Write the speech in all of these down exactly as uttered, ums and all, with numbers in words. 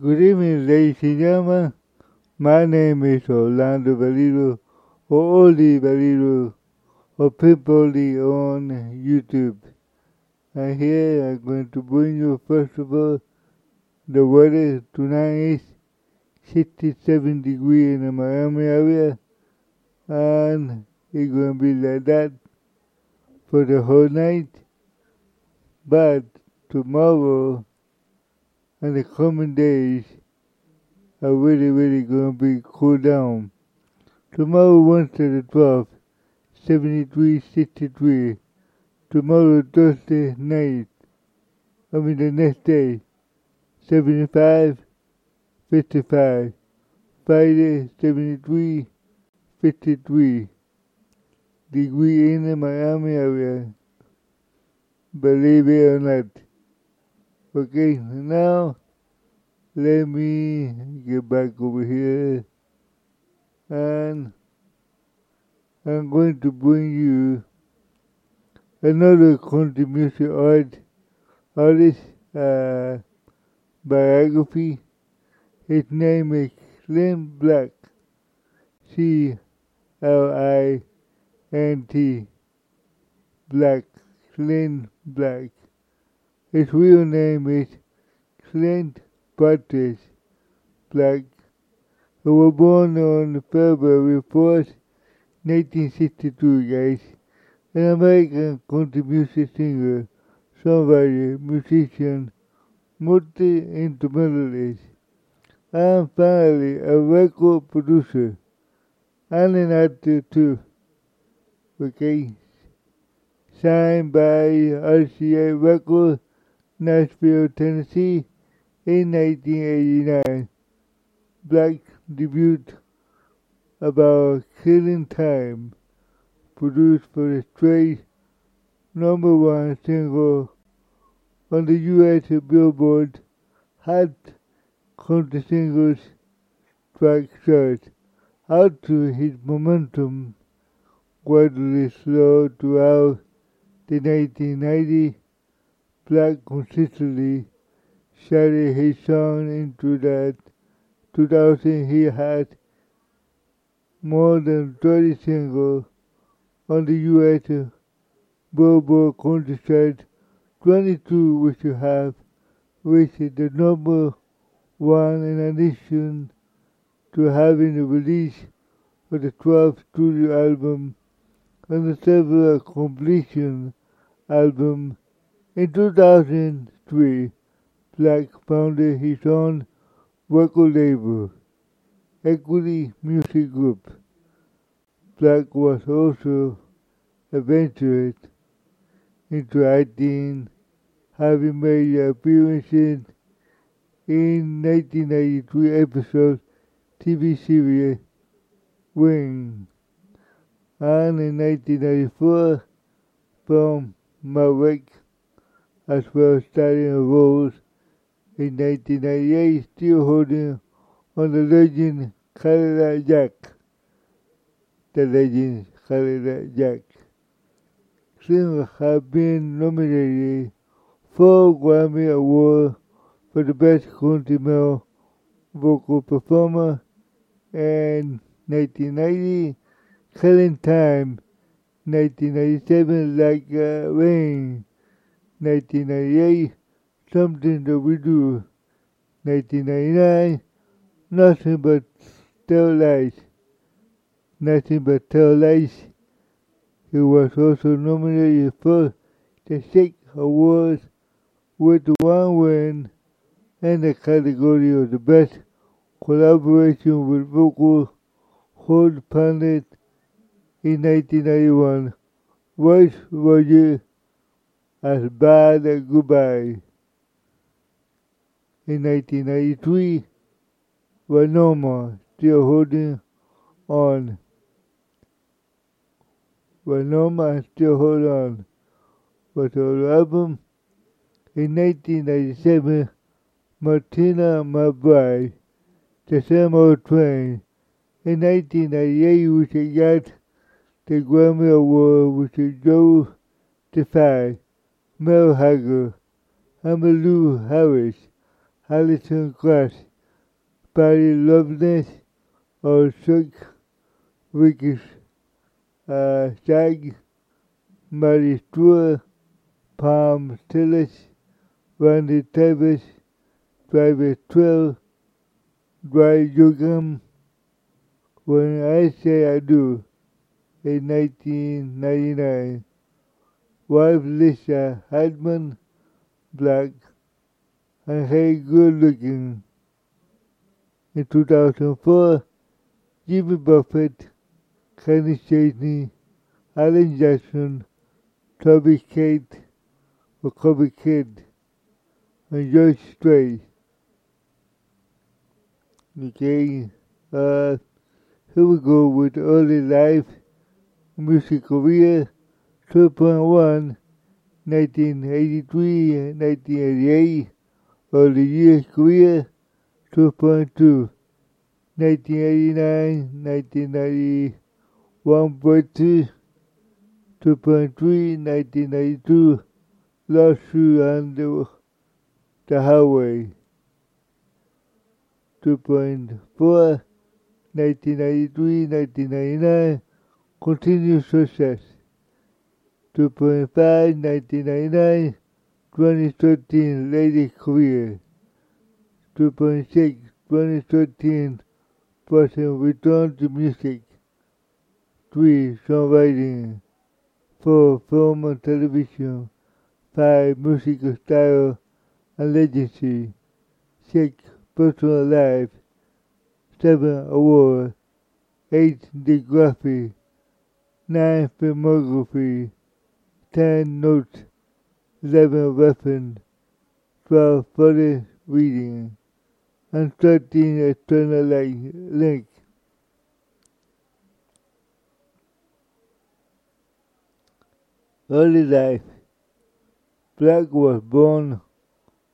Good evening, ladies and gentlemen. My name is Orlando Valero, or Oli Valero, or Pipoli on YouTube. And here I'm going to bring you, first of all, the weather tonight is sixty-seven degrees in the Miami area, and it's going to be like that for the whole night. But tomorrow, and the coming days are really, really going to be cooled down. Tomorrow, Wednesday the twelfth, seventy-three sixty-three. Tomorrow, Thursday night, I mean the next day, seventy-five fifty-five. Friday, seventy-three fifty-three. Degree in the Miami area. Believe it or not. Okay, now, let me get back over here, and I'm going to bring you another country music art, artist uh, biography. His name is Clint Black, C L I N T, Black, Clint Black. His real name is Clint Patrick Black, who was born on February fourth, nineteen sixty-two, guys. An American country music singer, songwriter, musician, multi-instrumentalist, and finally a record producer, and an actor too. Okay, signed by R C A Records, Nashville, Tennessee, in nineteen eighty-nine. Black debut about Killing Time, produced for the straight number one single on the U S Billboard Hot Country Singles track chart. Out to his momentum gradually slowed throughout the nineteen nineties. Black consistently shouted his song into that two thousand. He had more than thirty singles on the U S Billboard country chart, twenty-two which have reached the number one, in addition to having the release of the twelfth studio album and the several completion albums. In two thousand three, Black founded his own record label, Equity Music Group. Black was also adventurous into acting, having made appearances in nineteen ninety-three episode T V series Wings, and in nineteen ninety-four from Marek, as well as starting roles in nineteen ninety-eight, still holding on the legend Cadillac Jack. The legend Cadillac Jack. singers have been nominated for Grammy Award for the Best Country Male Vocal Performer, and nineteen ninety, Killing Time, nineteen ninety-seven, Like uh, Rain, nineteen ninety-eight, Something That We Do, nineteen ninety-nine, Nothing But Tail Lights, Nothing But Tail Lights. He was also nominated for the six awards with one win in the category of the Best Collaboration with Vocal Hold Planet in nineteen ninety-one. Royce Roger as Bad and Goodbye. In nineteen ninety-three, Wynonna, Still Holding On. Wynonna, Still Hold On was her album. In nineteen ninety-seven, Martina McBride, The Same Old Train. In nineteen ninety-eight, we she got the Grammy Award which is Joe Diffie, Merle Haggard, Emmylou Harris, Alison Krauss, Patty Lovelace, or Shook, Ricky uh, Shag, Mary Stewart, Palm Tillis, Randy Travis, Travis Trill, Dwight Yoakam, When I Say I Do, in nineteen ninety-nine. Wife Lisa Hartman Black, and Hey Good Looking. In two thousand four, Jimmy Buffett, Kenny Chesney, Alan Jackson, Toby Keith, or Toby Keith, and George Strait. Okay, uh, here we go with early life, music career, two point one, nineteen eighty-three and nineteen eighty-eight. Early years career, two point two, nineteen eighty-nine, nineteen ninety-one, breakthrough, two point three, nineteen ninety-two, Lost You on the, the Highway, two point four, nineteen ninety-three, nineteen ninety-nine, Continued Success, two point five, nineteen ninety-nine, twenty thirteen, Ladies' Career, two point six, twenty thirteen, Person Return to Music, three, Songwriting, four, Film and Television, five, Musical Style and Legacy, six, Personal Life, seven, Award, eight, Discography, nine, Filmography, ten, Notes, eleven, Weapon, twelve, Further Reading, and thirteen, External Link. Early life. Black was born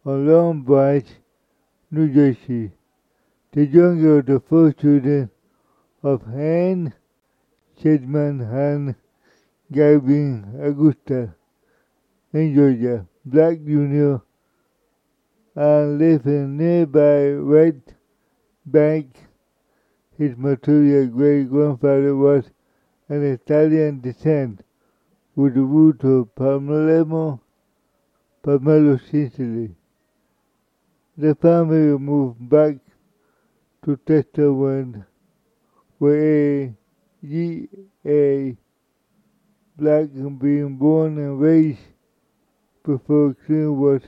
on Long Branch, New Jersey, the younger of the four children of Han, Shedman, Han, Gavin, Augusta, in Georgia. Black Junior and lived in nearby Red Bank. His maternal great-grandfather was an Italian descent with the root of Palermo, Palermo, Sicily. The family moved back to Tester when where G A Black being born and raised before Clint was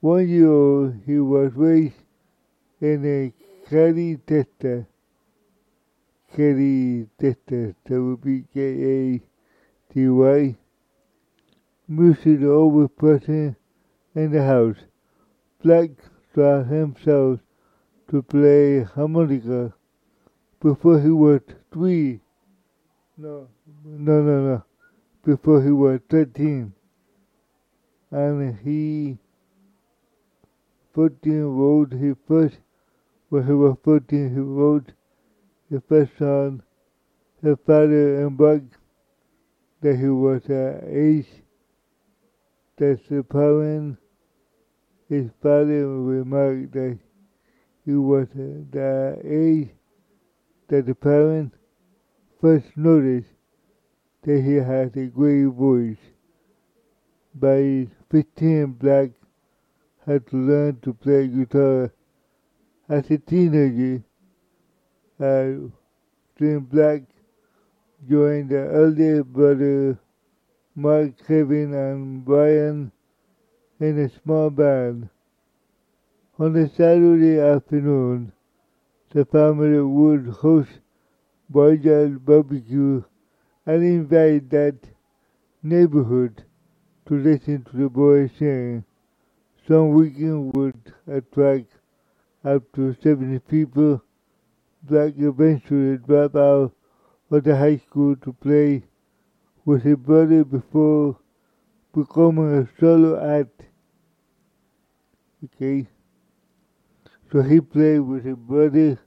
one year old. He was raised in a Caddy Tester, Caddy Tester, that would be K A T Y, music the oldest person in the house. Black taught himself to play harmonica before he was three, no, no, no, no, before he was thirteen. And he, fourteen, wrote his first, when he was fourteen, he wrote his first song. His father embarked that he was at age that Napoleon, his father, remarked that he was at the age that the parents first noticed that he had a great voice. By his fifteen, Black had to learn to play guitar. As a teenager, uh, Clint Black joined the elder brother Mark, Kevin, and Brian in a small band. On a Saturday afternoon, the family would host Boyard barbecue and invite that neighborhood to listen to the boys sing. Some weekend would attract up to seventy people. Black eventually dropped out of the high school to play with his brother before becoming a solo act. Okay, so he played with his brother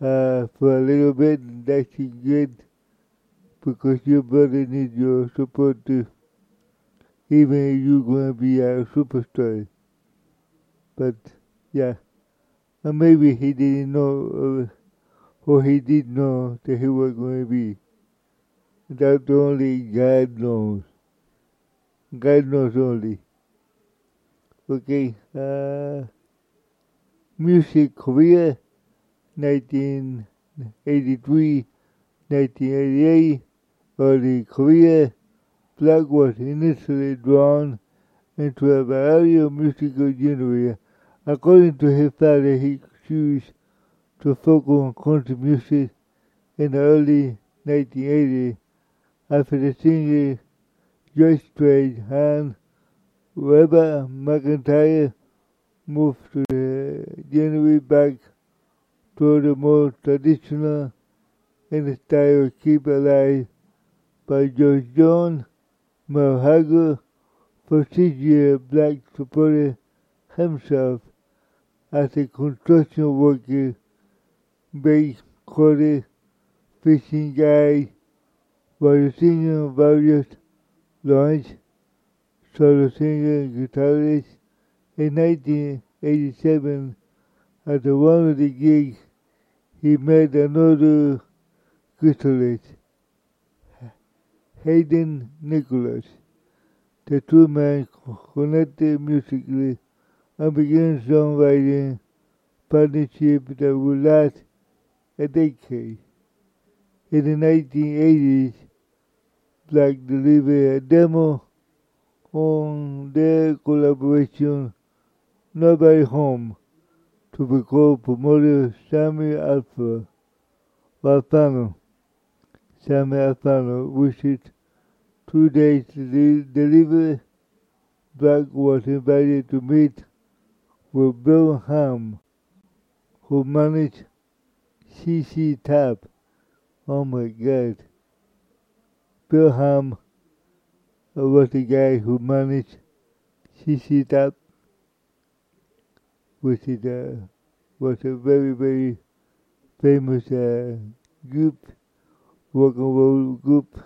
uh, for a little bit, and that's good because your brother needs your support too. Even if you're going to be a superstar. But, yeah. And maybe he didn't know, or, or he did know that he was going to be. That only God knows. God knows only. Okay. Uh, music career, nineteen eighty-three, nineteen eighty-eight. Early career. Black was initially drawn into a variety of musical genres. According to his father, he chose to focus on country music in the early nineteen eighties after the singer George Strait and Reba McEntire moved to the genre back toward the more traditional in the style Keep Alive by George John. Merle Haggard, for six years, Black supported himself as a construction worker, base quarter, fishing guide, while singing on various launch, solo singer and guitarist. In nineteen eighty-seven, at one of the gigs, he met another guitarist, Hayden Nicholas. The two men connected musically and began songwriting partnership that would last a decade. In the nineteen eighties, Black delivered a demo on their collaboration Nobody Home to record promoter Sammy Alpha, Alfano. Sammy Alfano, which is two days to de- deliver, Black was invited to meet with Bill Ham, who managed Z Z Top. Oh my God. Bill Ham was the guy who managed Z Z Top, which is a, was a very, very famous uh, group, rock and roll group.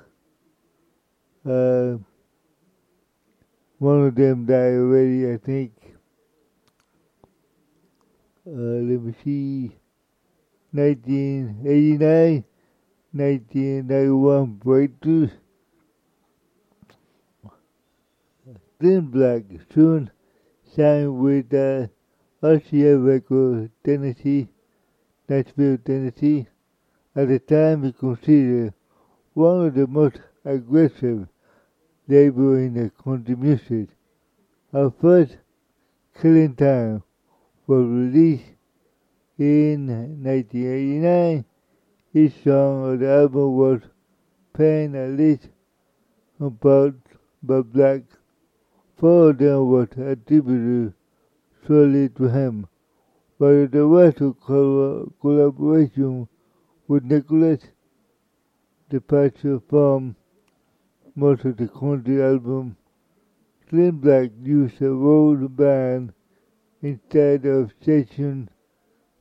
Uh, one of them died already, I think. Uh, let me see. nineteen eighty-nine, nineteen ninety-one breakthroughs. Clint Black soon signed with uh, R C A Records, Tennessee, Nashville, Tennessee. At the time, he considered one of the most aggressive label in the country music. Her first, Killing Time, was released in nineteen eighty-nine. Each song on the album was penned at least about by Black. Four of them was attributed solely to him, while the rest of co- collaboration with Nicholas' departure from most of the country album, Clint Black used a road band instead of session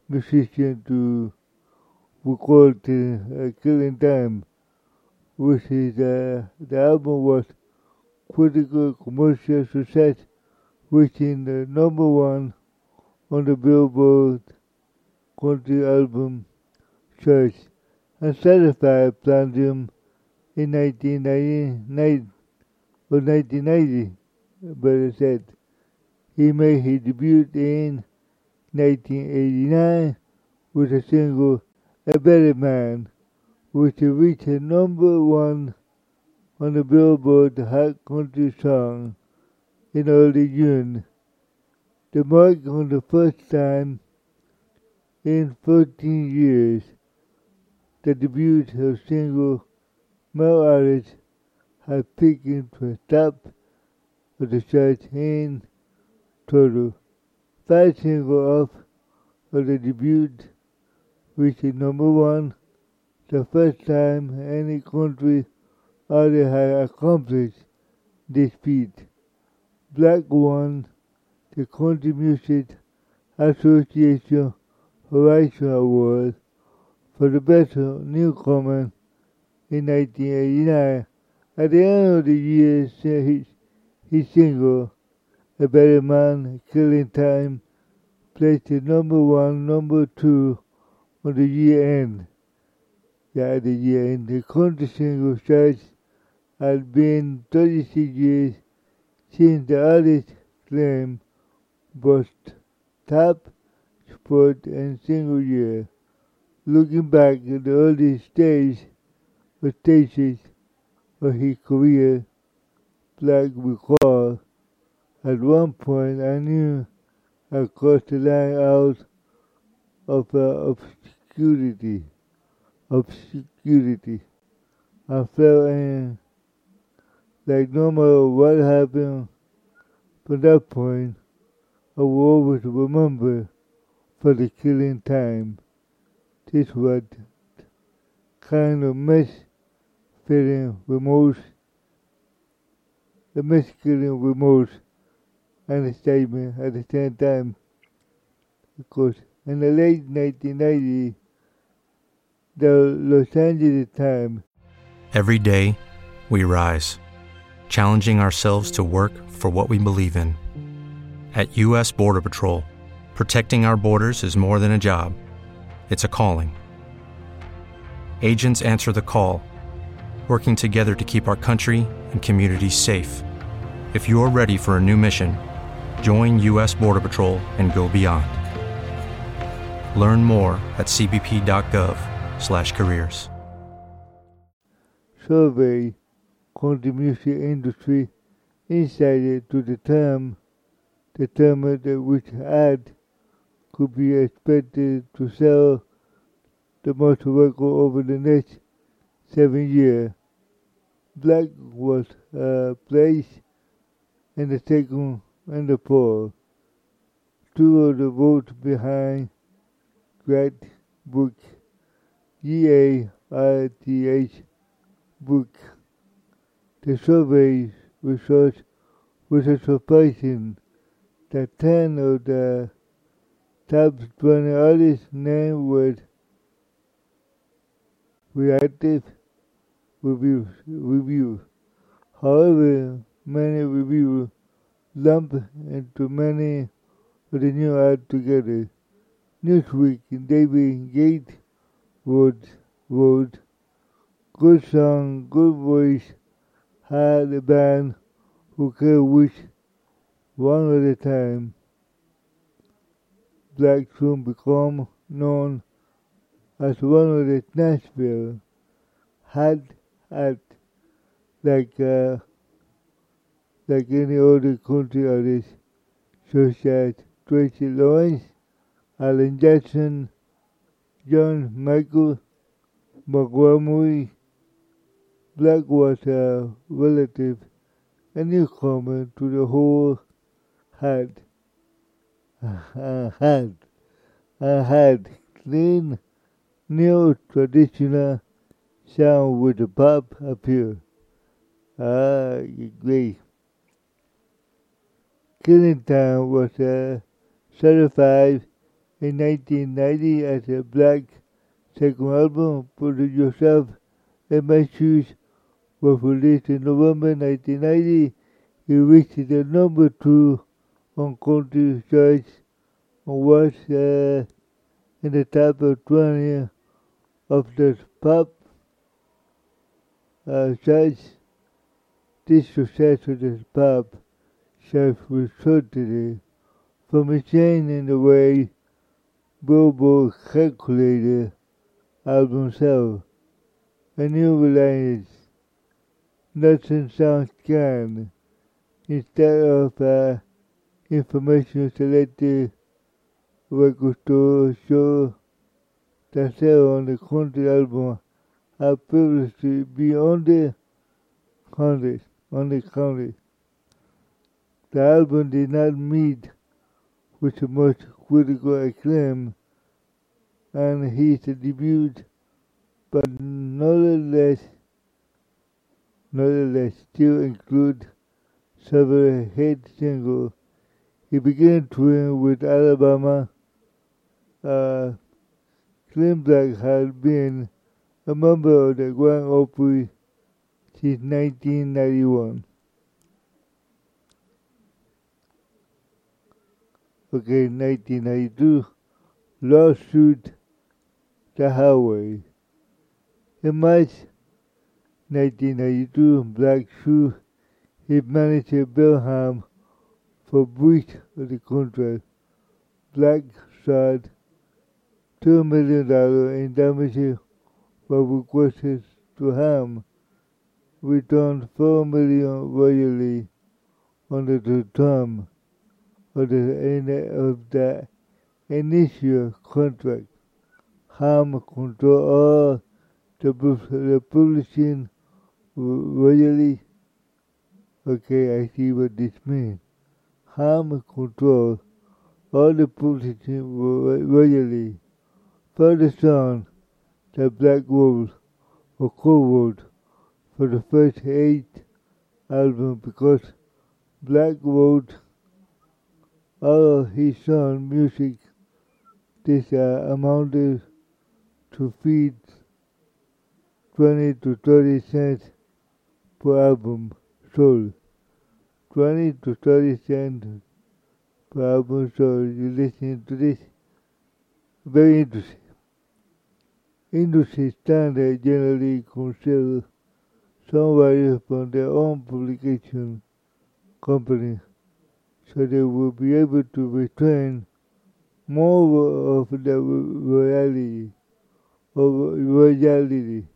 musicians to record uh, Killing Time, which is uh, the album was critical commercial success, reaching the number one on the Billboard country album chart, and certified platinum in nineteen ninety, but it said he made his debut in nineteen eighty-nine with a single, A Better Man, which reached number one on the Billboard Hot Country Song in early June. The mark on the first time in fourteen years the debut of single male artists had peaked into the top of the charts in total. Five singles off of the debut reached number one, the first time any country artist had accomplished this feat. Black won the Country Music Association Horizon Award for the best newcomer in nineteen eighty-nine. At the end of the year, his, his single, A Better Man, Killing Time, placed at number one, number two on the year end. Yeah, the year end. The country single charts had been thirty-six years since the artist claimed both top, sport, and single year. Looking back at the early stage or stages of his career, Black recalled, at one point I knew I crossed the line out of uh, obscurity. Obscurity. I felt in, like no matter what happened from that point, I will always remember for the Killing Time. This was kind of mess feeling remorse, the mess feeling remorse and a statement at the same time. Of course, in the late nineteen nineties, the Los Angeles Times. Every day, we rise, challenging ourselves to work for what we believe in. At U S Border Patrol, protecting our borders is more than a job. It's a calling. Agents answer the call, working together to keep our country and communities safe. If you're ready for a new mission, join U S Border Patrol and go beyond. Learn more at c b p dot gov slash careers. Survey country music industry insight to the term determined which ad could be expected to sell the most records over the next seven years. Black was uh, placed in the second and the fourth. Two of the votes behind Great Book, G A R T H Book. The survey's results was surprising that ten of the top twenty artists' names were reactive reviews, reviews. However, many reviews lump into many of the new art together. Newsweek, David Gates wrote, wrote, good song, good voice, had a band who could wish one at a time. Black soon became known as one of the Nashville hot act, like uh, like any other country artist, such as Tracy Lawrence, Alan Jackson, John Michael Montgomery. Black was a relative, a newcomer to the whole had, had, had clean, neo-traditional sound with a pop appeal. Ah, great. Killing Time was uh, certified in nineteen ninety as a Black second album. Put it yourself and my shoes was released in November nineteen ninety. It reached the number two on country charts and was uh, in the top of twenty of the pop uh, charts. This success of the pop charts resulted from a change in the way Billboard calculated albums sales. A new reliance, nothing sounds kind. Instead of uh, information selected record store show that sales on the country album are previously beyond the hundreds, on the county. The album did not meet with the most critical acclaim, and his debut, but nonetheless, nonetheless still include several hit singles. He began touring with Alabama. Uh, Clint Black had been a member of the Grand Ole Opry since nineteen ninety-one. Okay, nineteen ninety-two, lawsuit, the highway. In March nineteen ninety-two, Black sued his manager Bill Ham for breach of the contract. Black sought two million dollars in damages, but requested to Ham return four million dollars royally under the term of the, of the initial contract. Ham controlled all the, the publishing royally. Okay, I see what this means. Ham controlled all the publishing royally. For the song that Black wrote or co-wrote for the first eight albums, because Black wrote all of his song music. This uh, amounted to feed twenty to thirty cents per album sold. twenty to thirty cents per album sold. You listen to this? Very interesting. Industry standards generally consider songwriters from their own publication company, so they will be able to return more of the royalty, of royalty.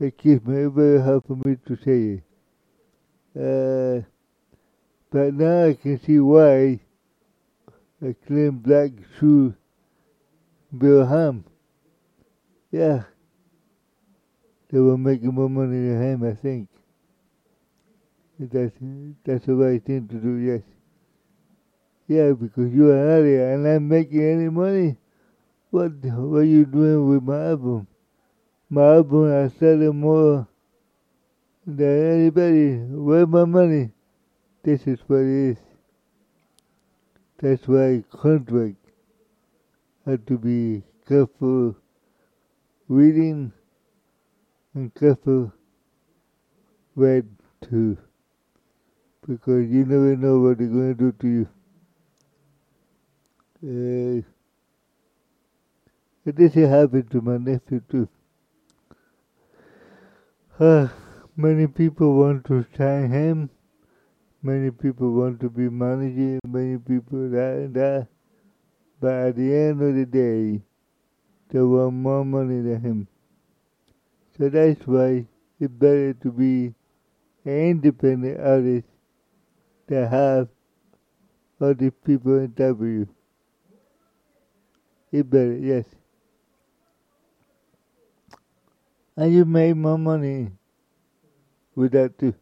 Excuse me, it's very hard for me to say it. Uh, but now I can see why Clint Black sued Bill Ham. Yeah, they were making more money than him, I think. That's, that's the right thing to do, yes. Yeah, because you are out here and I'm making any money. What, what are you doing with my album? My album, I sell it more than anybody. Where's my money? This is what it is. That's why contract had to be careful reading and careful read too, because you never know what they're going to do to you. Uh, and this happened to my nephew too. Uh, many people want to sign him. Many people want to be manager. Many people that and that. But at the end of the day, they want more money than him. So that's why it's better to be an independent artist than have all these people interview you. It's better, yes. And you make more money with that too.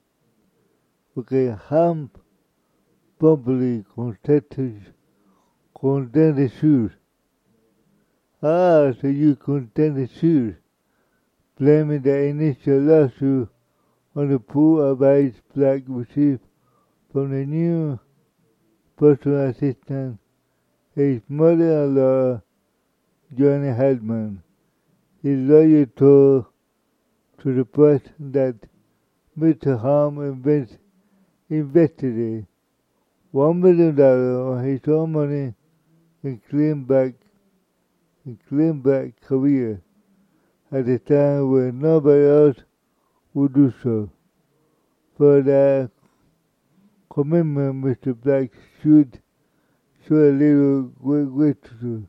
Okay, Ham publicly contested the suit. Ah, so you contest the suit, blaming the initial lawsuit on the poor advice Black received from the new personal assistant, his mother-in-law, John Hartman. His lawyer told to the press that Mister Ham invest, invested it. One million dollars of his own money in Clint Black, in Clint Black's career at a time when nobody else would do so. For that commitment, Mister Black should show a little gratitude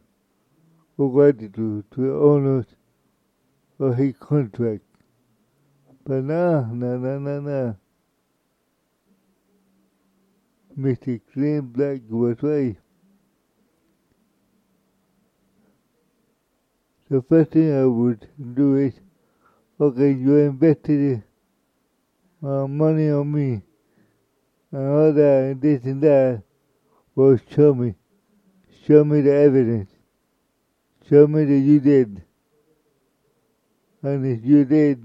or gratitude to the owners of his contract. But no, no, no, no, no. Mister Clint Black was right. The first thing I would do is, okay, you invested uh, money on me, and all that, and this and that. Well, show me. Show me the evidence. Show me that you did. And if you did,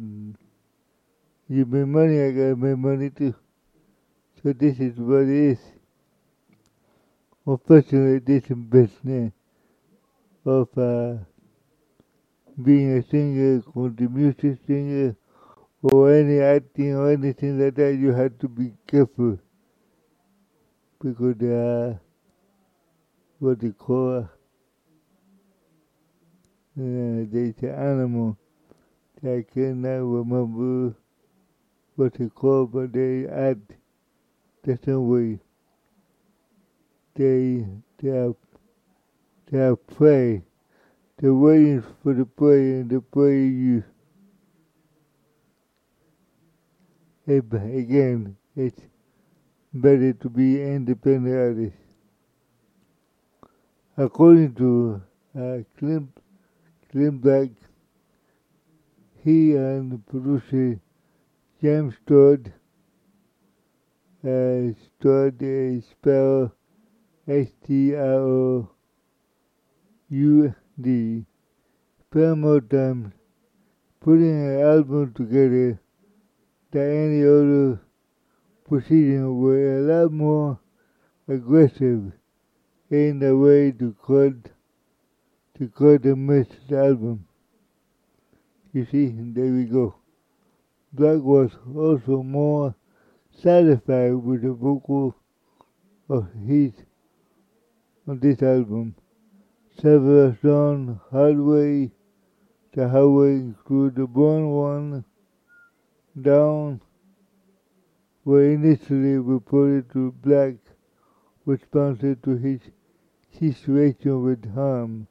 you made money, I gotta make money too. So this is what it is. Unfortunately, this business of uh, being a singer, contribution singer, or any acting or anything like that, you have to be careful. Because they are what they call, uh, they're an animal. I cannot remember what they call, but they act the same way. They, they are, they are prey. They're waiting for the prey, and the prey you. It, again, it's better to be independent artist. According to uh, Clint, Clint Black, he and producer James Strouse uh, Strouse is spelled S T R O U D. Spent more time putting an album together than any other proceeding were a lot more aggressive in the way to cut to cut the mixed album. You see, there we go. Black was also more satisfied with the vocal of his on this album. Several songs, Highway, the Highway include the Born One, Down, were initially reported to Black, responsive to his situation with Ham.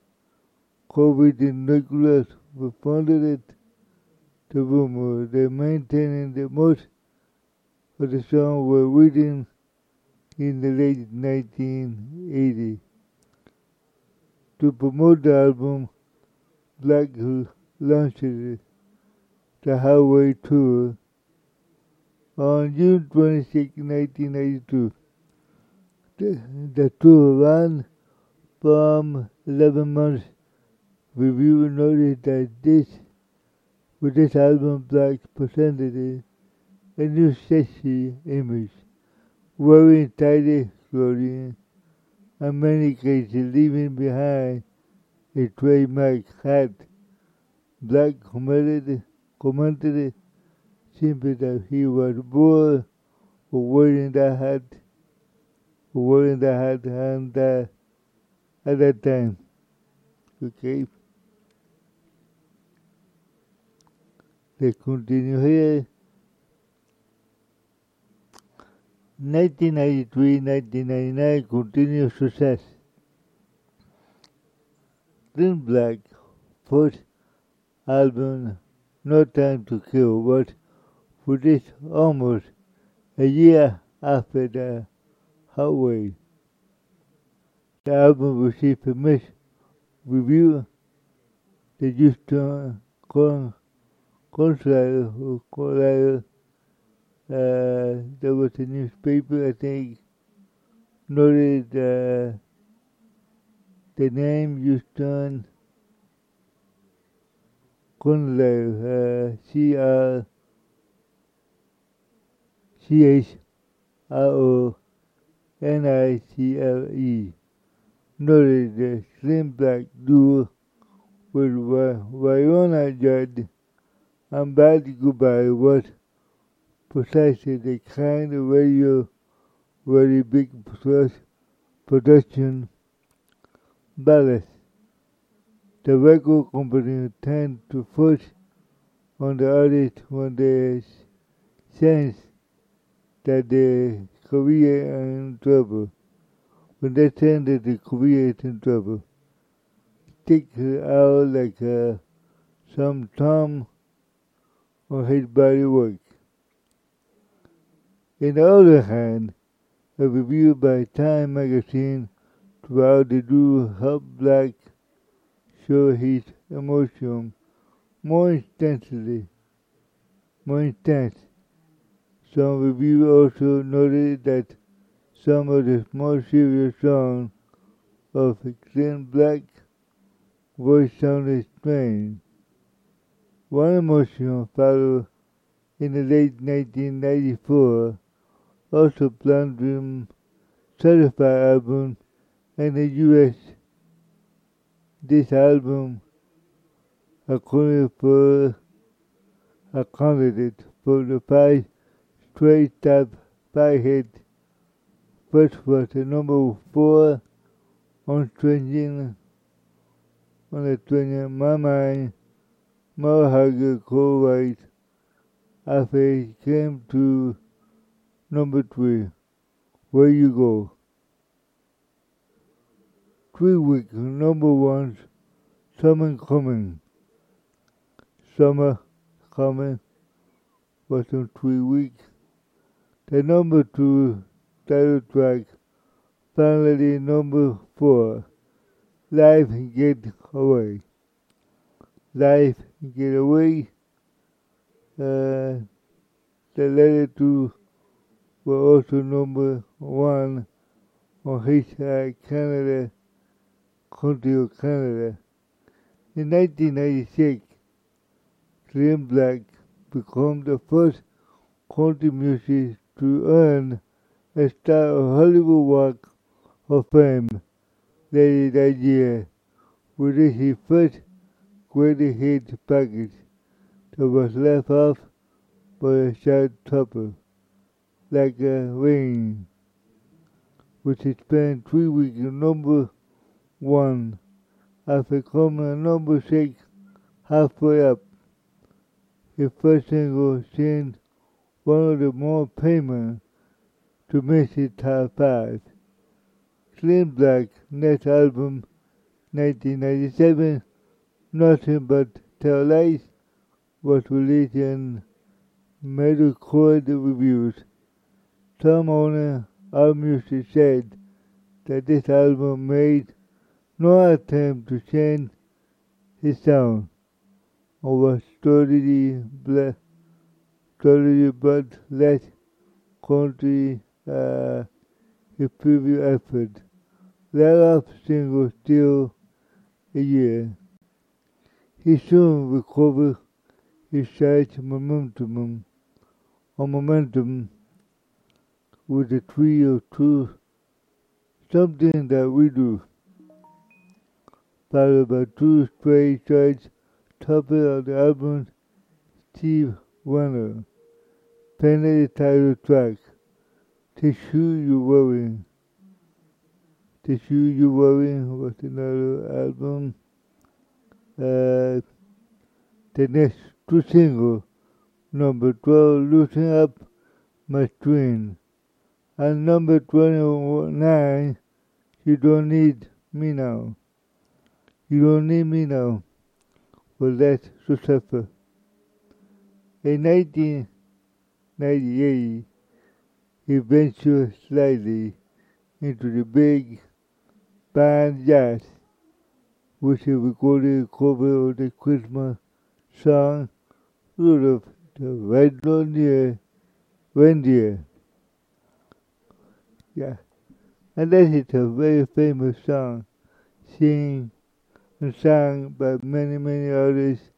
Hayden Nicholas responded it to rumor. They maintaining that most of the songs were written in the late nineteen eighties. To promote the album, Black launched the Highway Tour on June twenty-sixth, nineteen ninety-two. The, the tour ran from eleven months. Review noted that this, with this album, Black presented a new sexy image, wearing tighter clothing, in many cases leaving behind a trademark hat. Black commented, commented simply that he was bored of wearing that hat, of wearing that hat and, uh, at that time. Okay. Let's continue here. nineteen ninety-three to nineteen ninety-nine, continued success. Clint Black's first album, No Time to Kill, was released almost a year after the Highway. The album received a mixed review. The Houston Con- Consular, Consular, uh, there was a newspaper, I think, noted uh, the name Houston Consular, uh, C R C H R O N I C L E. Noted the Clint Black duo with Wynonna Judd and Bad Goodbye was precisely the kind of radio, very big production ballast the record company tend to push on the artist when they sense that their career is in trouble. When they sense that the career is in trouble, stick out like uh, some thumb on his body work. On the other hand, a review by Time magazine throughout the do helped Black show his emotion more intensely, more intense. Some reviews also noted that some of the more serious songs of Clint Black voice sounded strange. One emotion followed in the late nineteen ninety-four, also planned to certified album in the U S. This album accounted for, accounted for the five straight top five hits. First was the number four on Stringing, on the Stringing My Mind, Merle Haggard co-write, after it came to number three, Where You Go. Three weeks, number one, Summer Coming. Summer Coming was in three weeks. The number two title track, finally number four, Life Get Away. Life Get Away, uh, the letter to were also number one on his uh, Canada, country of Canada. In nineteen ninety-six, Clint Black became the first country musician to earn a star of Hollywood Walk of Fame later that year, with his first greatest hits package that was left off by a short topper. Like a Rain, which spent three weeks in number one, after coming at number six halfway up. His first single sent one of the more famous to miss his top five. Clint Black's next album, nineteen ninety-seven, Nothing But Tell Lies, was released in metalcore reviews. Some on AllMusic said that this album made no attempt to change his sound, or was totally black, totally but less country uh, his previous effort. Thereof single still a year. He soon recovered his such momentum, or momentum. With the tree of truth, something that we do, followed by two straight sides, top of the album, Steve Wynonna, painted the title track, The Shoe You're Wearing. The Shoe You're Wearing was another album. Uh, the next two singles, number twelve, Loosen Up My String. And number twenty-nine, You Don't Need Me Now. You Don't Need Me Now for Less to Suffer. In nineteen ninety-eight, he ventured slightly into the big band jazz, which he recorded a cover of the Christmas song, Rudolph the Red-Nosed Reindeer. Yeah, and that is a very famous song, seen and sung by many, many artists,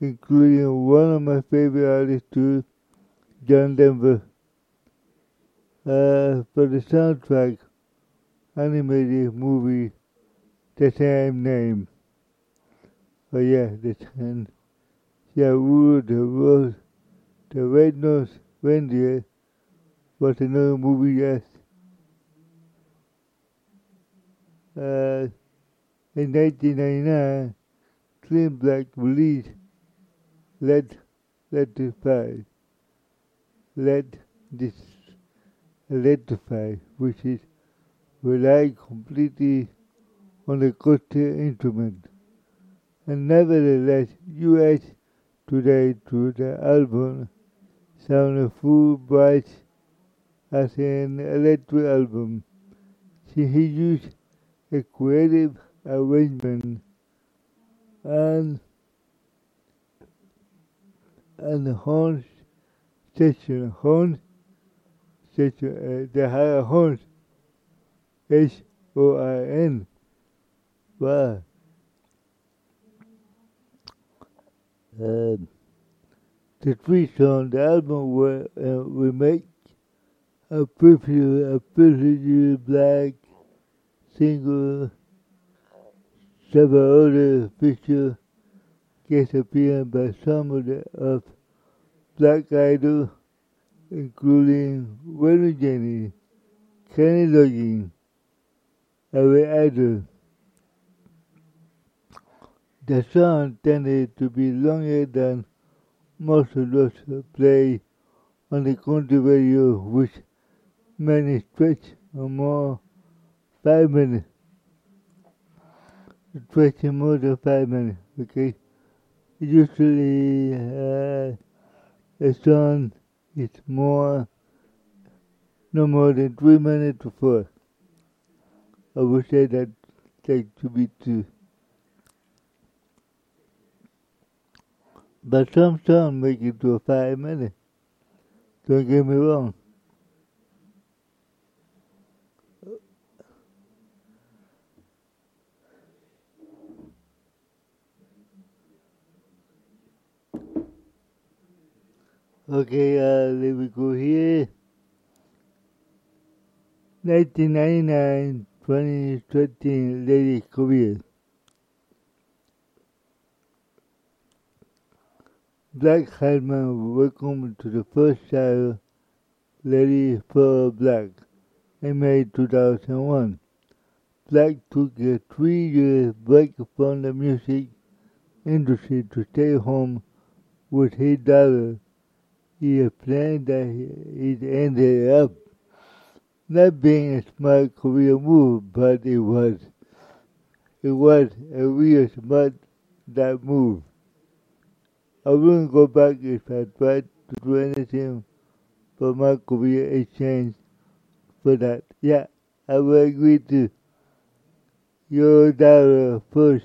including one of my favorite artists too, John Denver. Uh, for the soundtrack animated movie, the same name. Oh yeah, the same. Yeah, Rudolph the Red-Nosed reindeer was another movie that uh, in nineteen ninety-nine, Clint Black released Let Electrify, Let This Electrify, which is relied completely on the Coster instrument. And nevertheless, you add today to the album sound a full bright as an electric album. She he used a creative arrangement and and the horn section, horn section, uh, the higher horn, H O R N. Wow. Uh, the three songs, the album were uh, we make a preview, a preview Black single, several other features guest appearing by some of the of Black Idol, including Willie Jennings, Kenny Loggins, Harry Idol. The song tended to be longer than most of those played on the country radio, which many stretched more five minutes. Stretched more than five minutes, okay? Usually uh, a song is more, no more than three minutes to four. I would say that take to be two. But some songs make it to a five minute. Don't get me wrong. Okay, uh, let me go here. nineteen ninety-nine, twenty thirteen, Lady Career. Black Hartman welcomed to the first child, Lady Pearl Black, in May two thousand one. Black took a three-year break from the music industry to stay home with his daughter. He planned that it ended up not being a smart career move, but it was. It was a real smart that move. I wouldn't go back if I tried to do anything for my career exchange for that. Yeah, I would agree to your dollar first,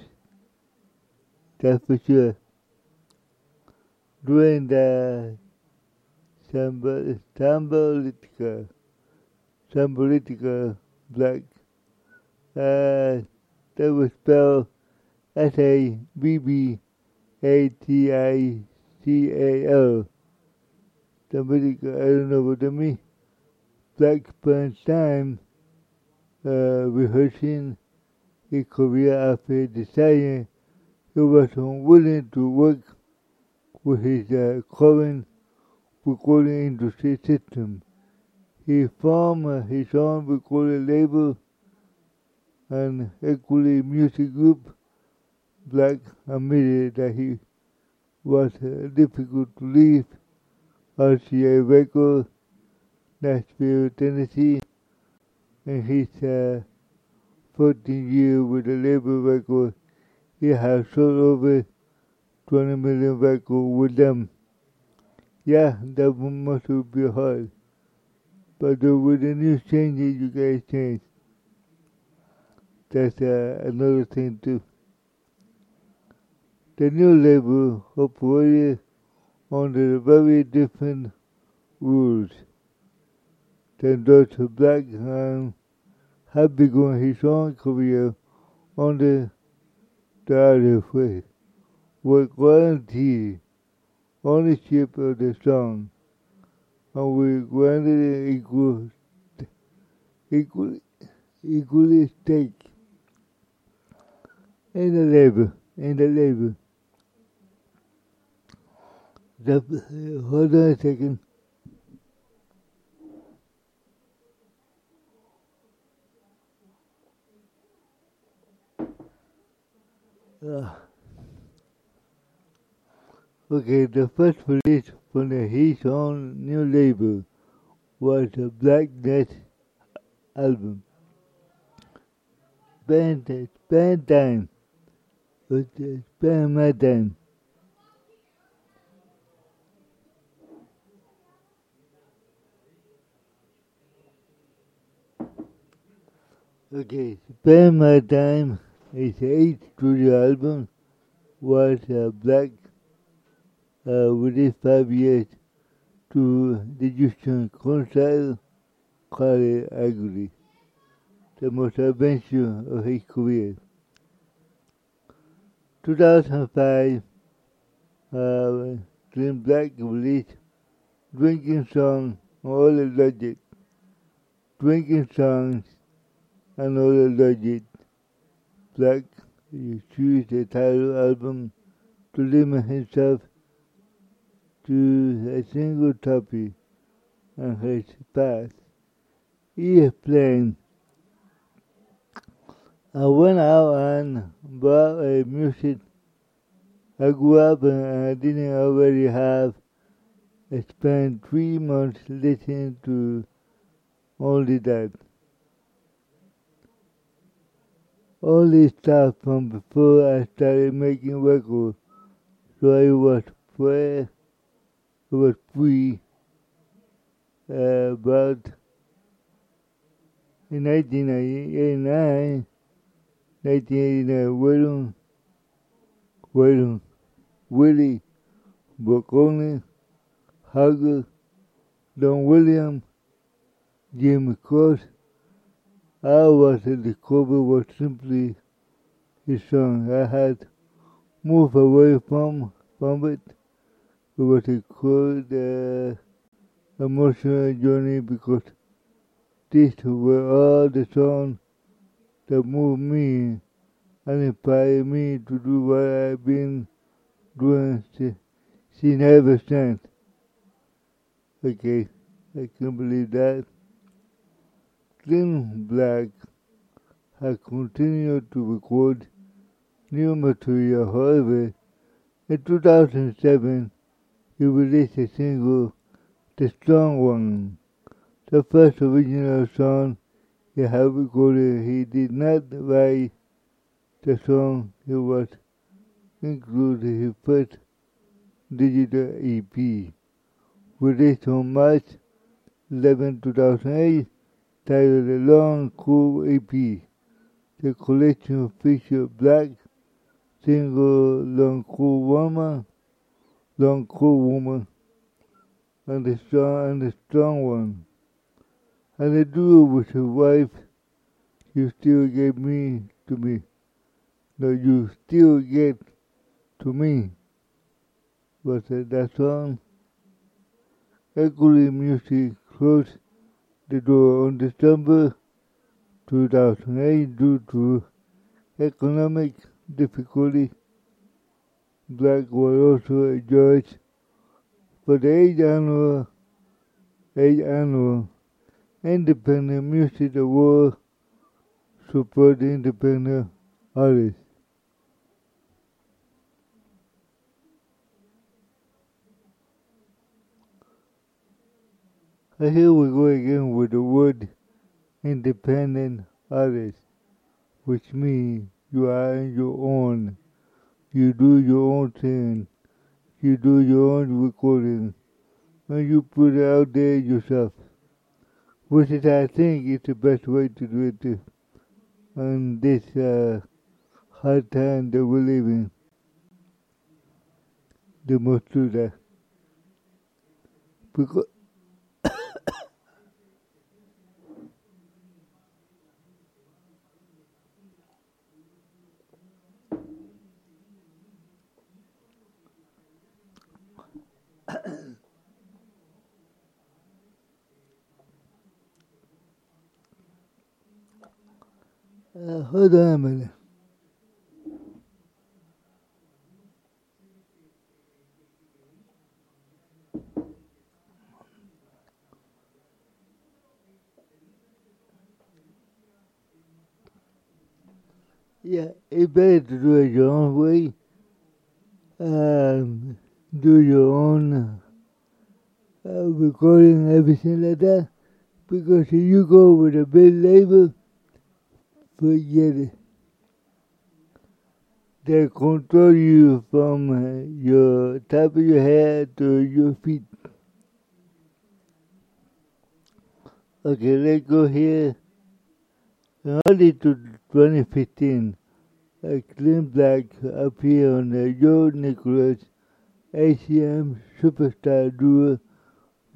that's for sure. During the Sambolitica, Sambolitica Black, uh, that was spelled S A B B. A T I C A L. Somebody, I don't know what that means. Black spent time uh, rehearsing his career after deciding he was unwilling to work with his uh, current recording industry system. He formed uh, his own recording label, an Equity Music Group. Black admitted that he was uh, difficult to leave R C A Records, Nashville, Tennessee, and his uh, fourteen years with the label record. He had sold over twenty million records with them. Yeah, that must be hard. But uh, with the new changes, you guys change. That's uh, another thing, too. The new label operated under very different rules than those Black um, had begun his own career under the other way, with guaranteed ownership of the song, and we granted an equal, equal, equally stake in the label. In the label. The, hold on a second. Uh, okay, the first release from the Heat's own new label was the Black Death album. Spend, spend time. Spend my time. Okay, Spend My Time, his eighth studio album, was uh, Black uh, within five years to the Houston concert called Agony, the most adventure of his career. two thousand five, uh, Clint Black released Drinking Song, All the Logic, Drinking Songs, and All the Logic. Black used the title album to limit himself to a single topic and his past. He explained, I went out and bought a music. I grew up and I didn't already have. I spent three months listening to only that. All this stuff from before I started making records, so I was free, I was free uh, about in nineteen eighty-nine, nineteen eighty-nine, William, William, Willie, Bocconi, Haggard, Don William, Jimmy Cross. I was that the cover was simply his song. I had moved away from from it. It was a cold, uh, emotional journey because these were all the songs that moved me and inspired me to do what I've been doing since ever since. Okay, I can't believe that. Clint Black has continued to record new material. However, in two thousand seven, he released a single, The Strong One, the first original song he had recorded. He did not write the song. It was included in his first digital E P, released on March eleventh, two thousand eight. Titled The Long Cool E P. The collection featured Black single Long Cool Woman, Long Cool Woman, and the strong and the strong one, and the duo with his wife. You still get me to me. No, you still get to me. But that song, Equity Music closed the door on December two thousand eight due to economic difficulty. Black was also a judge for the eighth annual, eighth annual Independent Music Award, supporting independent artists. Here we go again with the word independent artist, which means you are your own. You do your own thing. You do your own recording. And you put it out there yourself. Which is, I think, is the best way to do it too, on this uh, hard time that we live in. They must do that. Because Uh, hold on a minute. Yeah, it's better to do it your own way. Um, do your own uh, recording and everything like that. Because if you go with a big label, forget it. They control you from uh, your top of your head to your feet. Okay, let's go here. Early to twenty fifteen, uh, Clint Black appeared on the Joe Nicholas A C M Superstar Duo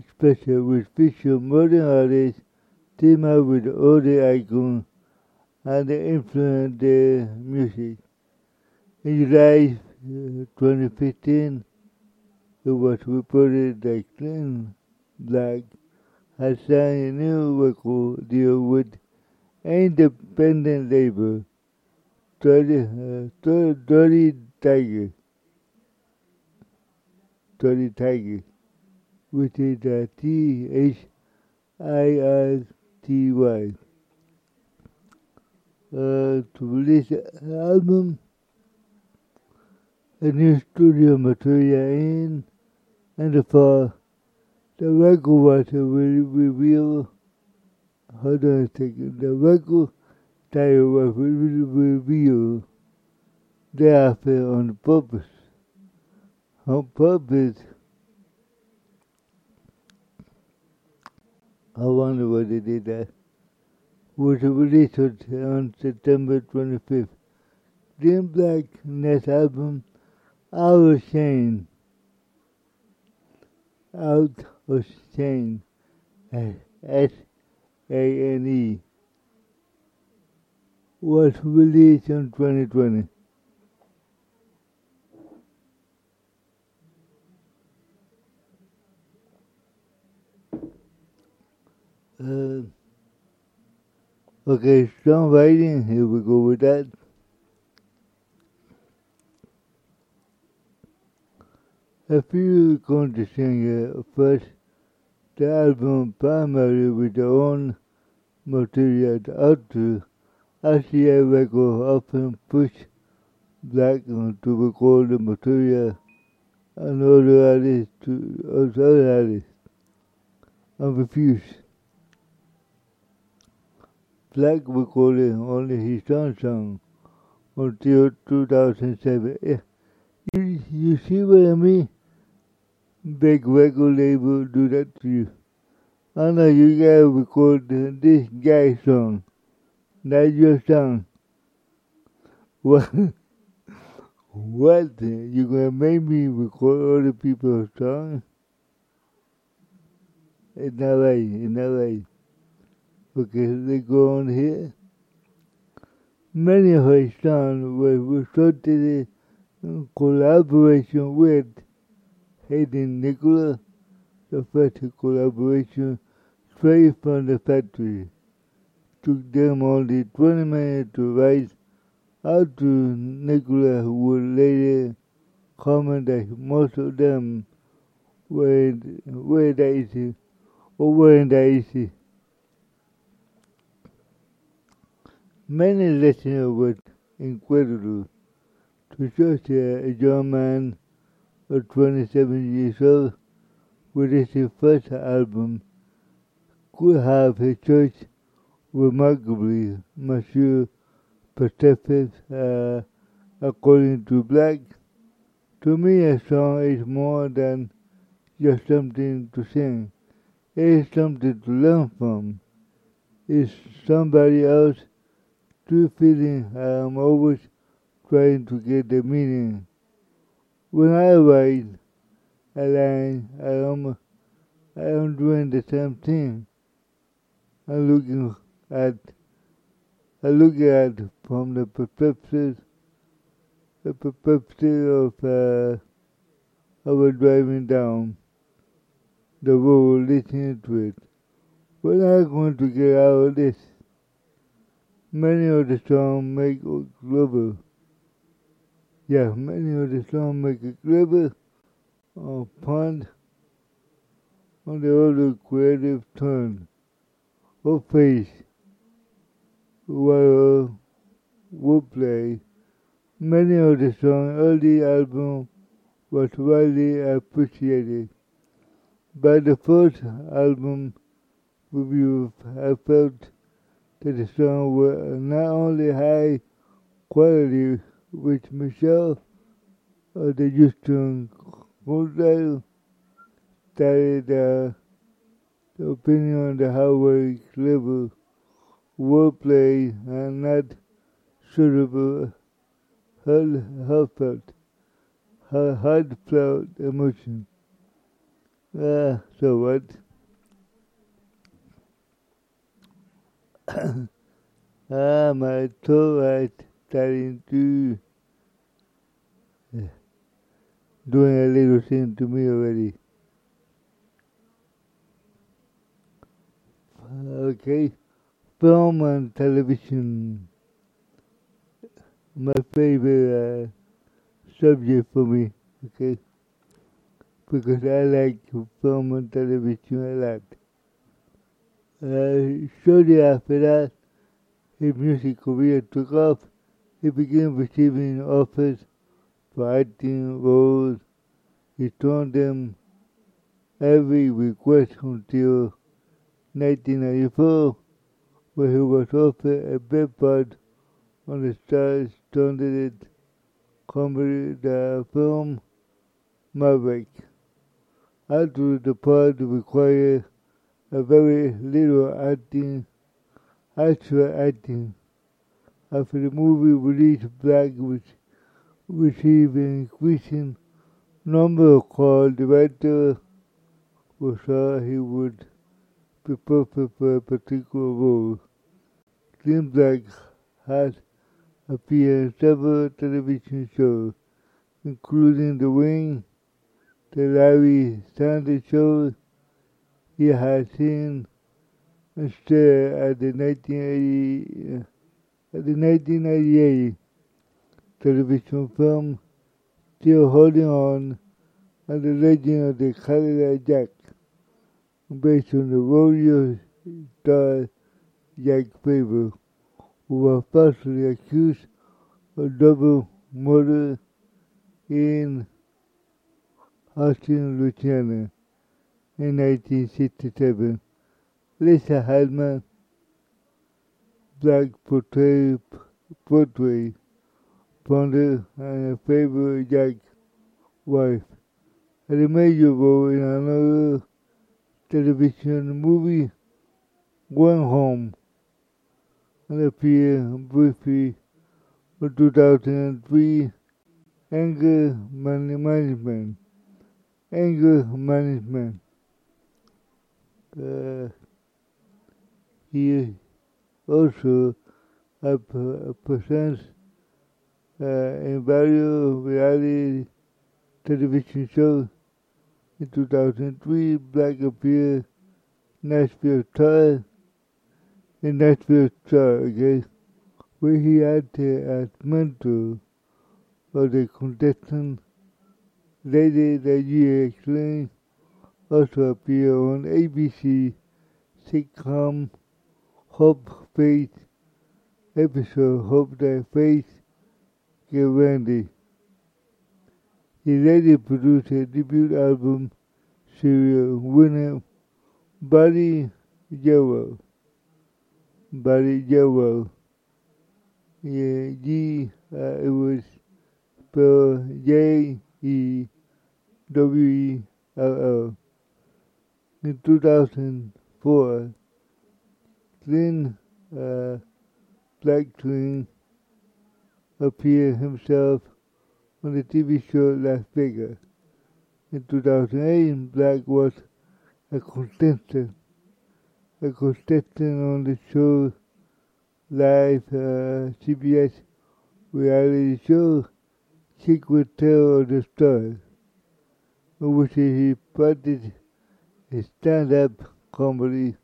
special, which featured modern artists team up with older icons and they influenced their music. In July uh, twenty fifteen, it was reported that Clint Black had signed a new record deal with independent label, Thirty Tiger, Thirty Tiger, which is uh, T H I R T Y, uh, to release an album, a new studio material in, and the fall. The record was re- revealed. Hold on a second. The record title was revealed thereafter on purpose. On purpose. I wonder why they did that. Was released on September twenty-fifth. Clint Black's next album, Out of Shame. Out of Shame. S A N E was released in twenty twenty. Uh, okay, songwriting. Here we go with that. A few country singers first. The album primarily with their own material out to R C A Records often pushed Black to record the material and other artists to other artists and refused. Black recorded only his own song until two thousand seven. Yeah. You, you see what I mean? Big record label do that to you. I know you gotta record this guy's song, not your song. What? What? You gonna make me record other people's songs? It's not right. It's not right. Okay, let's go on here. Many of her songs were resulted in collaboration with Hayden Nicholas, the first collaboration straight from the factory. Took them only twenty minutes to write out to Nicholas, who would later comment that most of them were, were that easy or weren't that easy. Many listeners were incredible to such a young man of twenty-seven years old, with his first album, could have his church remarkably mature perspectives, uh, according to Black. To me, a song is more than just something to sing. It is something to learn from. It's somebody else's true feeling. I am always trying to get the meaning. When I write a line, I am, I am doing the same thing. I'm looking at, I look at from the perspective, the perspective of, uh, I was driving down the road, listening to it. What am I going to get out of this? Many of the songs make it global. Yeah, many of the songs make a clever or pun on the other creative turn or face, while would play. Many of the songs on the album was widely appreciated. By the first album review, I felt that the songs were not only high quality, which Michelle of the Houston Chronicle stated uh, the opinion on the highway level wordplay and not suitable heartfelt, heartfelt emotion. Uh, so what? Ah, my toe was starting to uh, doing a little thing to me already. Okay, film and television. My favorite uh, subject for me, okay? Because I like film and television a lot. Uh, shortly after that, his music career took off. He began receiving offers for acting roles. He turned them every request until nineteen ninety-four, where he was offered a bit part on the star-studded comedy the film Maverick. After the part required a very little acting, actual acting. After the movie release, Black was received an increasing number of calls. The director was sure he would be perfect for a particular role. Clint Black has appeared in several television shows, including The Wings, The Larry Sanders Show. He has seen and starred at the nineteen eighty, at the nineteen ninety-eight television film Still Holding On and The Legend of the Cadillac Jack, based on the rodeo star Jack Favor, who was falsely accused of double murder in Austin, Louisiana in nineteen sixty-seven. Lisa Hartman Black portrayed, portrayed founder and a favorite Jack wife, had a major role in another television movie, Going Home, and appeared briefly in two thousand three Anger Management. Anger Management. Uh, he also presents uh, in various reality television shows. In two thousand three, Black appeared Nashville Star, in Nashville Star, okay, where he acted as mentor of the contestant. Later that year, Clint also appeared on A B C sitcom Hope Faith episode Hope That Faith Get Randy. He later produced a debut album serial winner, Buddy Jewell. Buddy Jewell. Yeah, G, uh, it was spelled J E W E L L. In two thousand four, Clint uh, Black appeared himself on the T V show Las Vegas. In two thousand eight, Black was a contestant, a contestant on the show live uh, C B S reality show Secret Tale of the Stars, in which he practiced a stand-up comedy.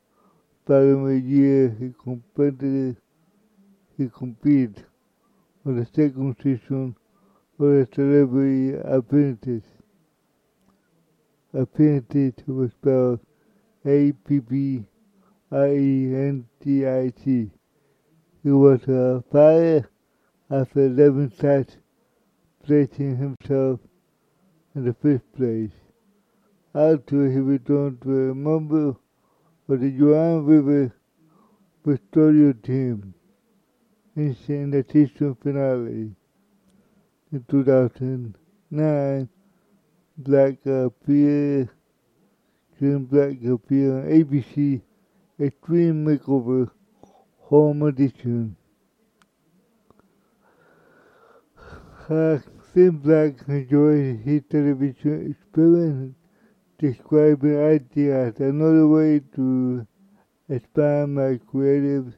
Following year, he competed, he competed on the second season for a celebrity apprentice. Apprentice was spelled A P P R E N T I C. He was uh, fired after eleven starts placing himself in the fifth place. After he returned to a member of the Joan River Pastoral team in the season finale. In two thousand nine, Black appeared, Clint Black appeared on A B C Extreme Makeover Home Edition. Uh, Clint Black enjoyed his television experience, describing ideas as another way to expand my creative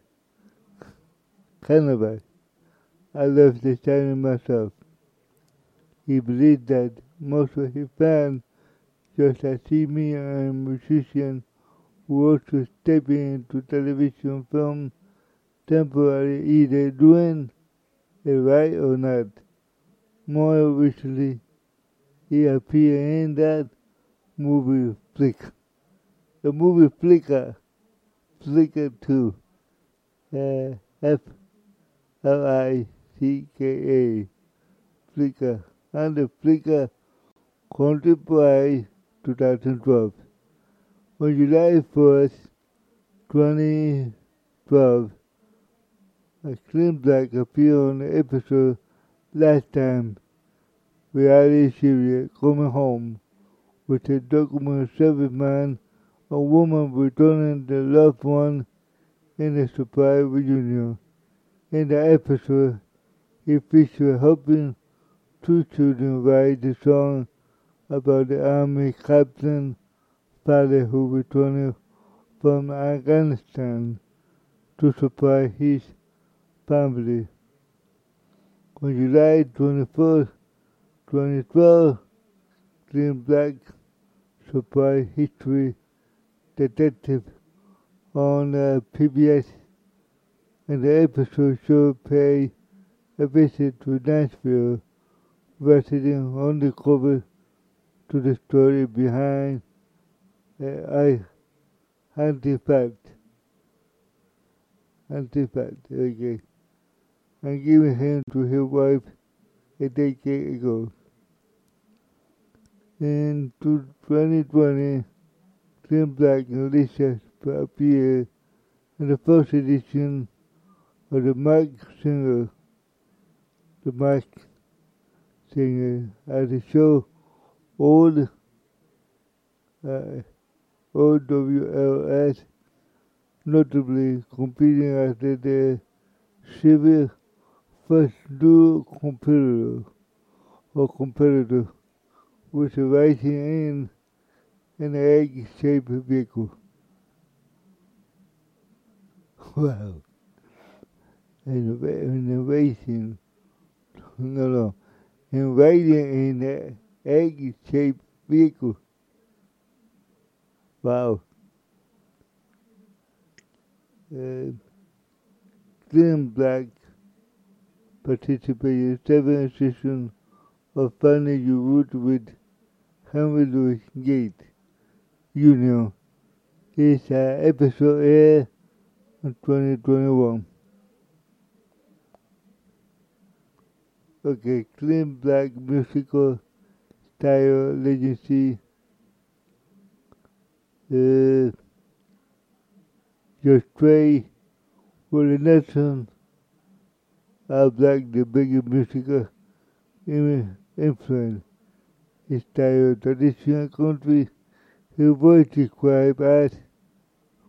canvas. I love the channel myself. He believed that most of his fans, just as he, me, and musicians, who also step into television film temporarily, either doing it right or not. More recently, he appeared in that movie Flicka. The movie Flicka, Flicka two, uh, F L I C K A, Flicka, and the Flicka Country Prize twenty twelve. On July first, twenty twelve, Clint Black appeared on the episode Last Time reality series Coming Home, which is a documentary service man or woman returning the loved one in a surprise reunion. In the episode, he featured helping two children write the song about the army captain father who returned from Afghanistan to supply his family. On July twenty-first, twenty twelve, Clint Black supplied History Detective on uh, P B S, and the episode show paid a visit to Nashville, resident on the cover to the story behind I uh, Antifact, Antifact, okay, and giving him to his wife a decade ago. In twenty twenty, Clint Black and Lisa appeared in the first edition of the Masked Singer, the Masked Singer, at the show Old uh, O W L S, notably competing after the Civil first dual competitor or competitor with a rising in an egg-shaped vehicle. Wow. In, in the racing, no, no, in riding in an egg-shaped vehicle. Wow. Uh, Clint Black participated in seven sessions of Funny You Root with Henry Louis Gates Junior This uh, episode aired in twenty twenty-one. Okay, Clint Black musical style legacy. Uh, George Strait was the next one. I Black, the biggest musical influence. His style of traditional country, his voice described as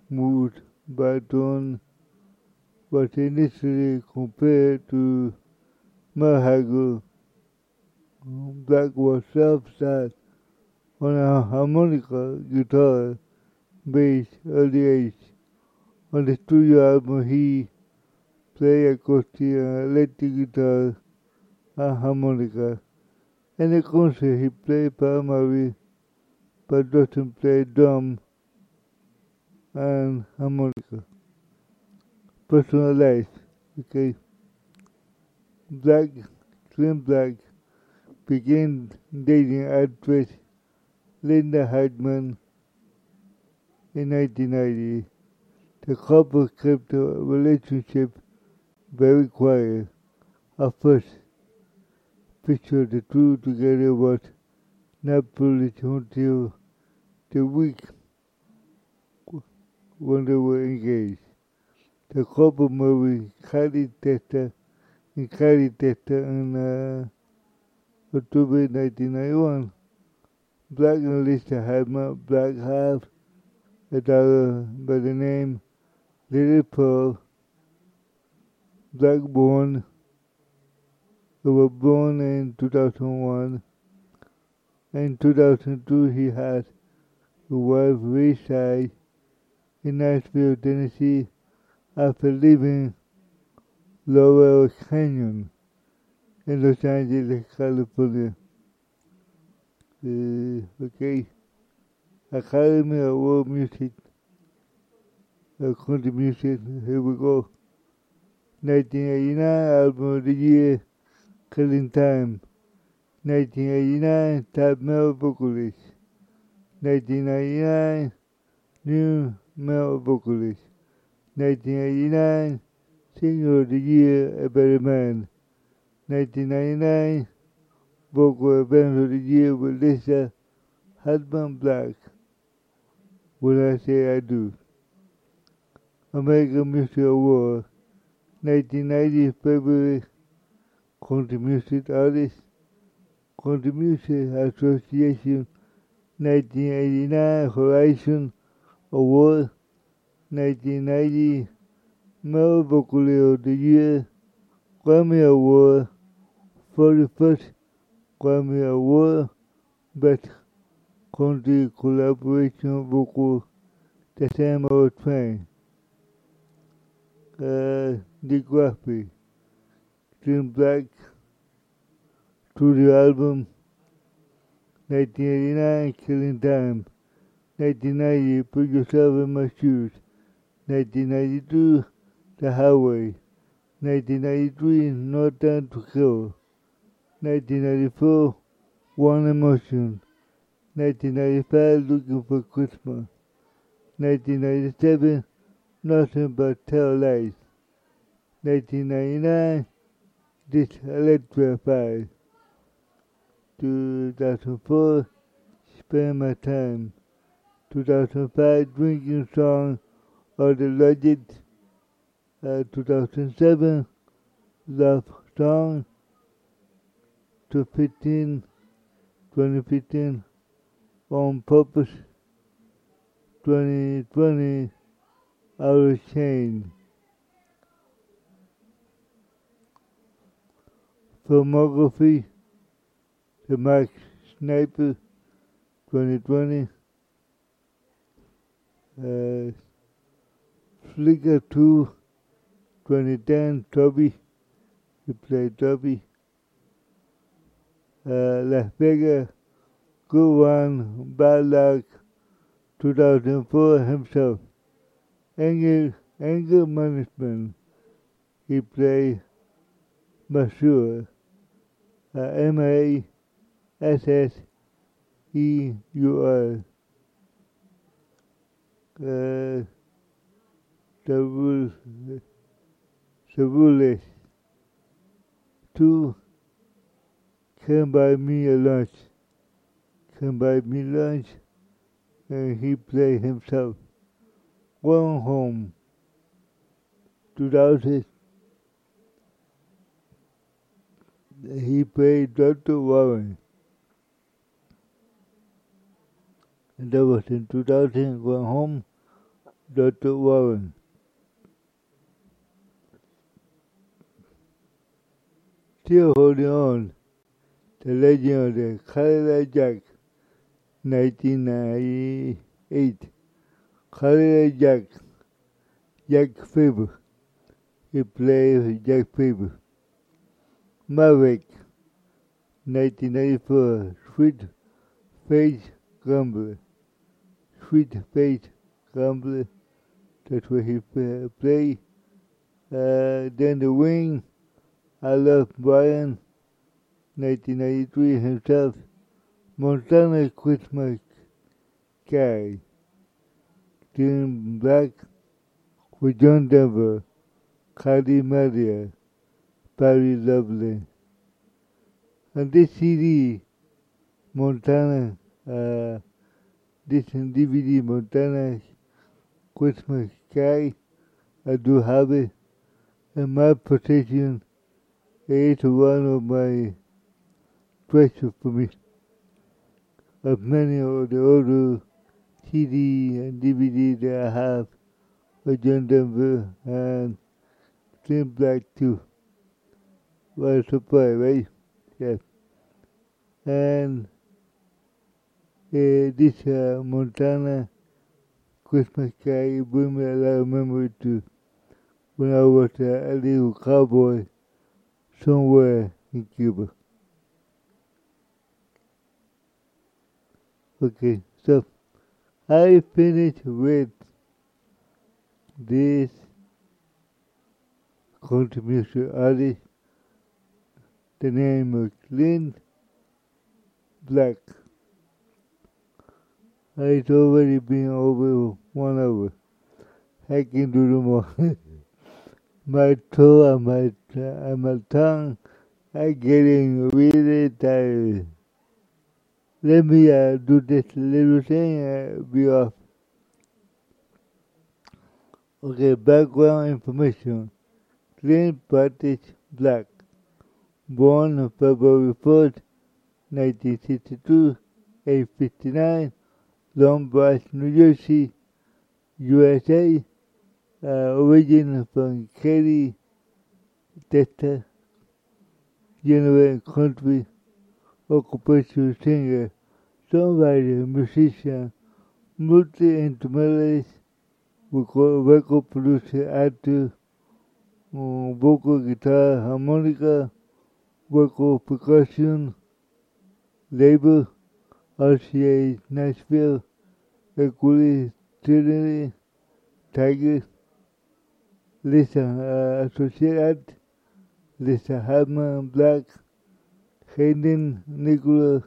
moved by tone, was initially compared to Merle Haggard. Black was self-taught on a harmonica guitar bass early age. On the studio album, he played acoustic and electric guitar and harmonica. In the concert, he played primary, but doesn't play drum and harmonica. Personal life, okay. Black, Clint Black began dating actress Linda Hartman in nineteen ninety. The couple kept a relationship very quiet I first pictured the two together was Napoli until the week when they were engaged. The couple married Caddy Tester and Caddy Tester in uh, October nineteen ninety-one. Black and Lisa Hartman Black have a daughter by the name Little Pearl. Black born, they were born in two thousand one. In two thousand two, he had a wife, Rayside, in Nashville, Tennessee, after leaving Laurel Canyon in Los Angeles, California. The uh, okay. Academy of World Music, uh, Country Music, here we go. nineteen eighty-nine, Album of the Year, Killing Time. nineteen eighty-nine, Top Male Vocalist. nineteen ninety-nine, New Male Vocalist. nineteen eighty-nine, Singer of the Year, A Better Man. nineteen ninety-nine, Vocal Event of the Year with Lisa Hartman Black. What I Say I Do. American Music Award. nineteen ninety, February, Country Music Artist. Country Music Association, nineteen eighty-nine, Horizon Award. nineteen ninety, Male Vocalist of the Year, Grammy Award, forty-first Grammy Award, Best Country Collaboration Vocal, the same old train. Uh, the graphic, Clint Black, studio album, nineteen eighty-nine, Killing Time, nineteen ninety, Put Yourself in My Shoes, nineteen ninety-two, The Highway, nineteen ninety-three, No Time to Kill, nineteen ninety-four, One Emotion, nineteen ninety-five, Looking for Christmas, nineteen ninety-seven, Nothing But Tail Lights. nineteen ninety-nine, This Electrified. two thousand four, Spend My Time. two thousand five, Drinking Song of the Legend. Uh, two thousand seven, Love Song. twenty fifteen, twenty fifteen, On Purpose. twenty twenty, Out of Chain. Filmography, The Max Sniper, twenty twenty, uh, Flicka two, twenty ten, Toby, he played Toby, uh, Las Vegas, Good One, Bad Luck, two thousand four, himself. Anger, anger management. He played Masur, uh, M A S S E U R. Uh, Savoulis. Two, Can Buy Me a Lunch. Can Buy Me Lunch. And he played himself. Going Home, two thousand, he played Doctor Warren. And that was in two thousand, Going Home, Doctor Warren. Still Holding On, The Legend of the Cadillac Jack, nineteen ninety-eight. Cadillac Jack, Jack Faber, he played Jack Faber. Maverick, nineteen ninety-four, Sweet Face Gambler, Sweet Face Gambler, that's where he played. Uh, then The Wing, I Love Brian, nineteen ninety-three, himself. Montana Christmas Guy. Clint Black with John Denver, Cardi Maria, Patty Lovelace. And this C D, Montana, uh, this D V D, Montana's Christmas Sky, I do have it. In my position, it's one of my treasures for me. Of many of the other C D and D V D that I have, with John Denver and Clint Black too. What a surprise, right? Yes. And uh, this uh, Montana Christmas Sky brings me a lot of memories too. When I was uh, a little cowboy somewhere in Cuba. Okay, so I finished with this country music artist, the name of Clint Black. It's already been over one hour. I can do no more. My toe and my, uh, and my tongue are getting really tired. Let me uh, do this little thing and uh, be off. Okay, background information. Clint Patrick Black, born on February fourth, nineteen sixty-two, age fifty-nine, Long Branch, New Jersey, U S A, uh, origin from Caddy Tester, general country, occupation singer, songwriter, musician, multi-instrumentalist, record producer, actor, um, vocal guitar, harmonica, vocal percussion, label, R C A Nashville, Equity, Thirty Tiger, Lisa uh, Associate, Lisa Hartman Black, Hayden Nicholas,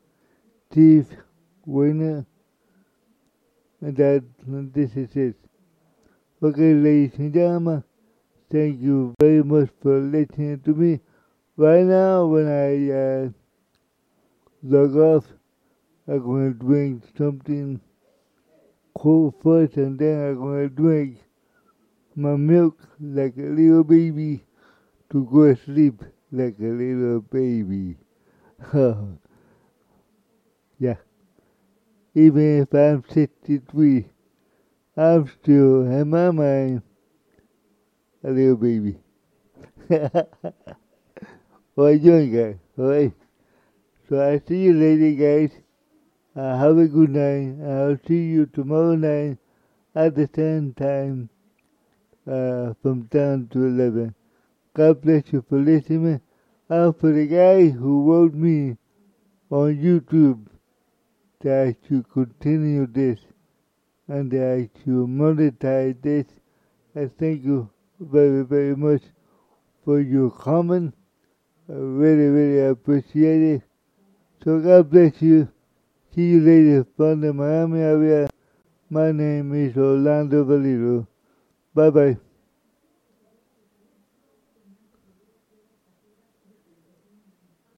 Chief Wynonna, and that and this is it. Okay, ladies and gentlemen, thank you very much for listening to me. Right now, when I uh, log off, I'm going to drink something cold first, and then I'm going to drink my milk like a little baby to go to sleep like a little baby. Yeah. Even if I'm sixty-three, I'm still, in my mind, a little baby. Or a young guy, alright? So I see you later, guys. Uh, have a good night. I'll see you tomorrow night at the same time uh, from ten to eleven. God bless you for listening. And for the guy who wrote me on YouTube that I should continue this and that I should monetize this, I thank you very, very much for your comment. I really, really appreciate it. So God bless you. See you later from the Miami area. My name is Orlando Valero. Bye-bye.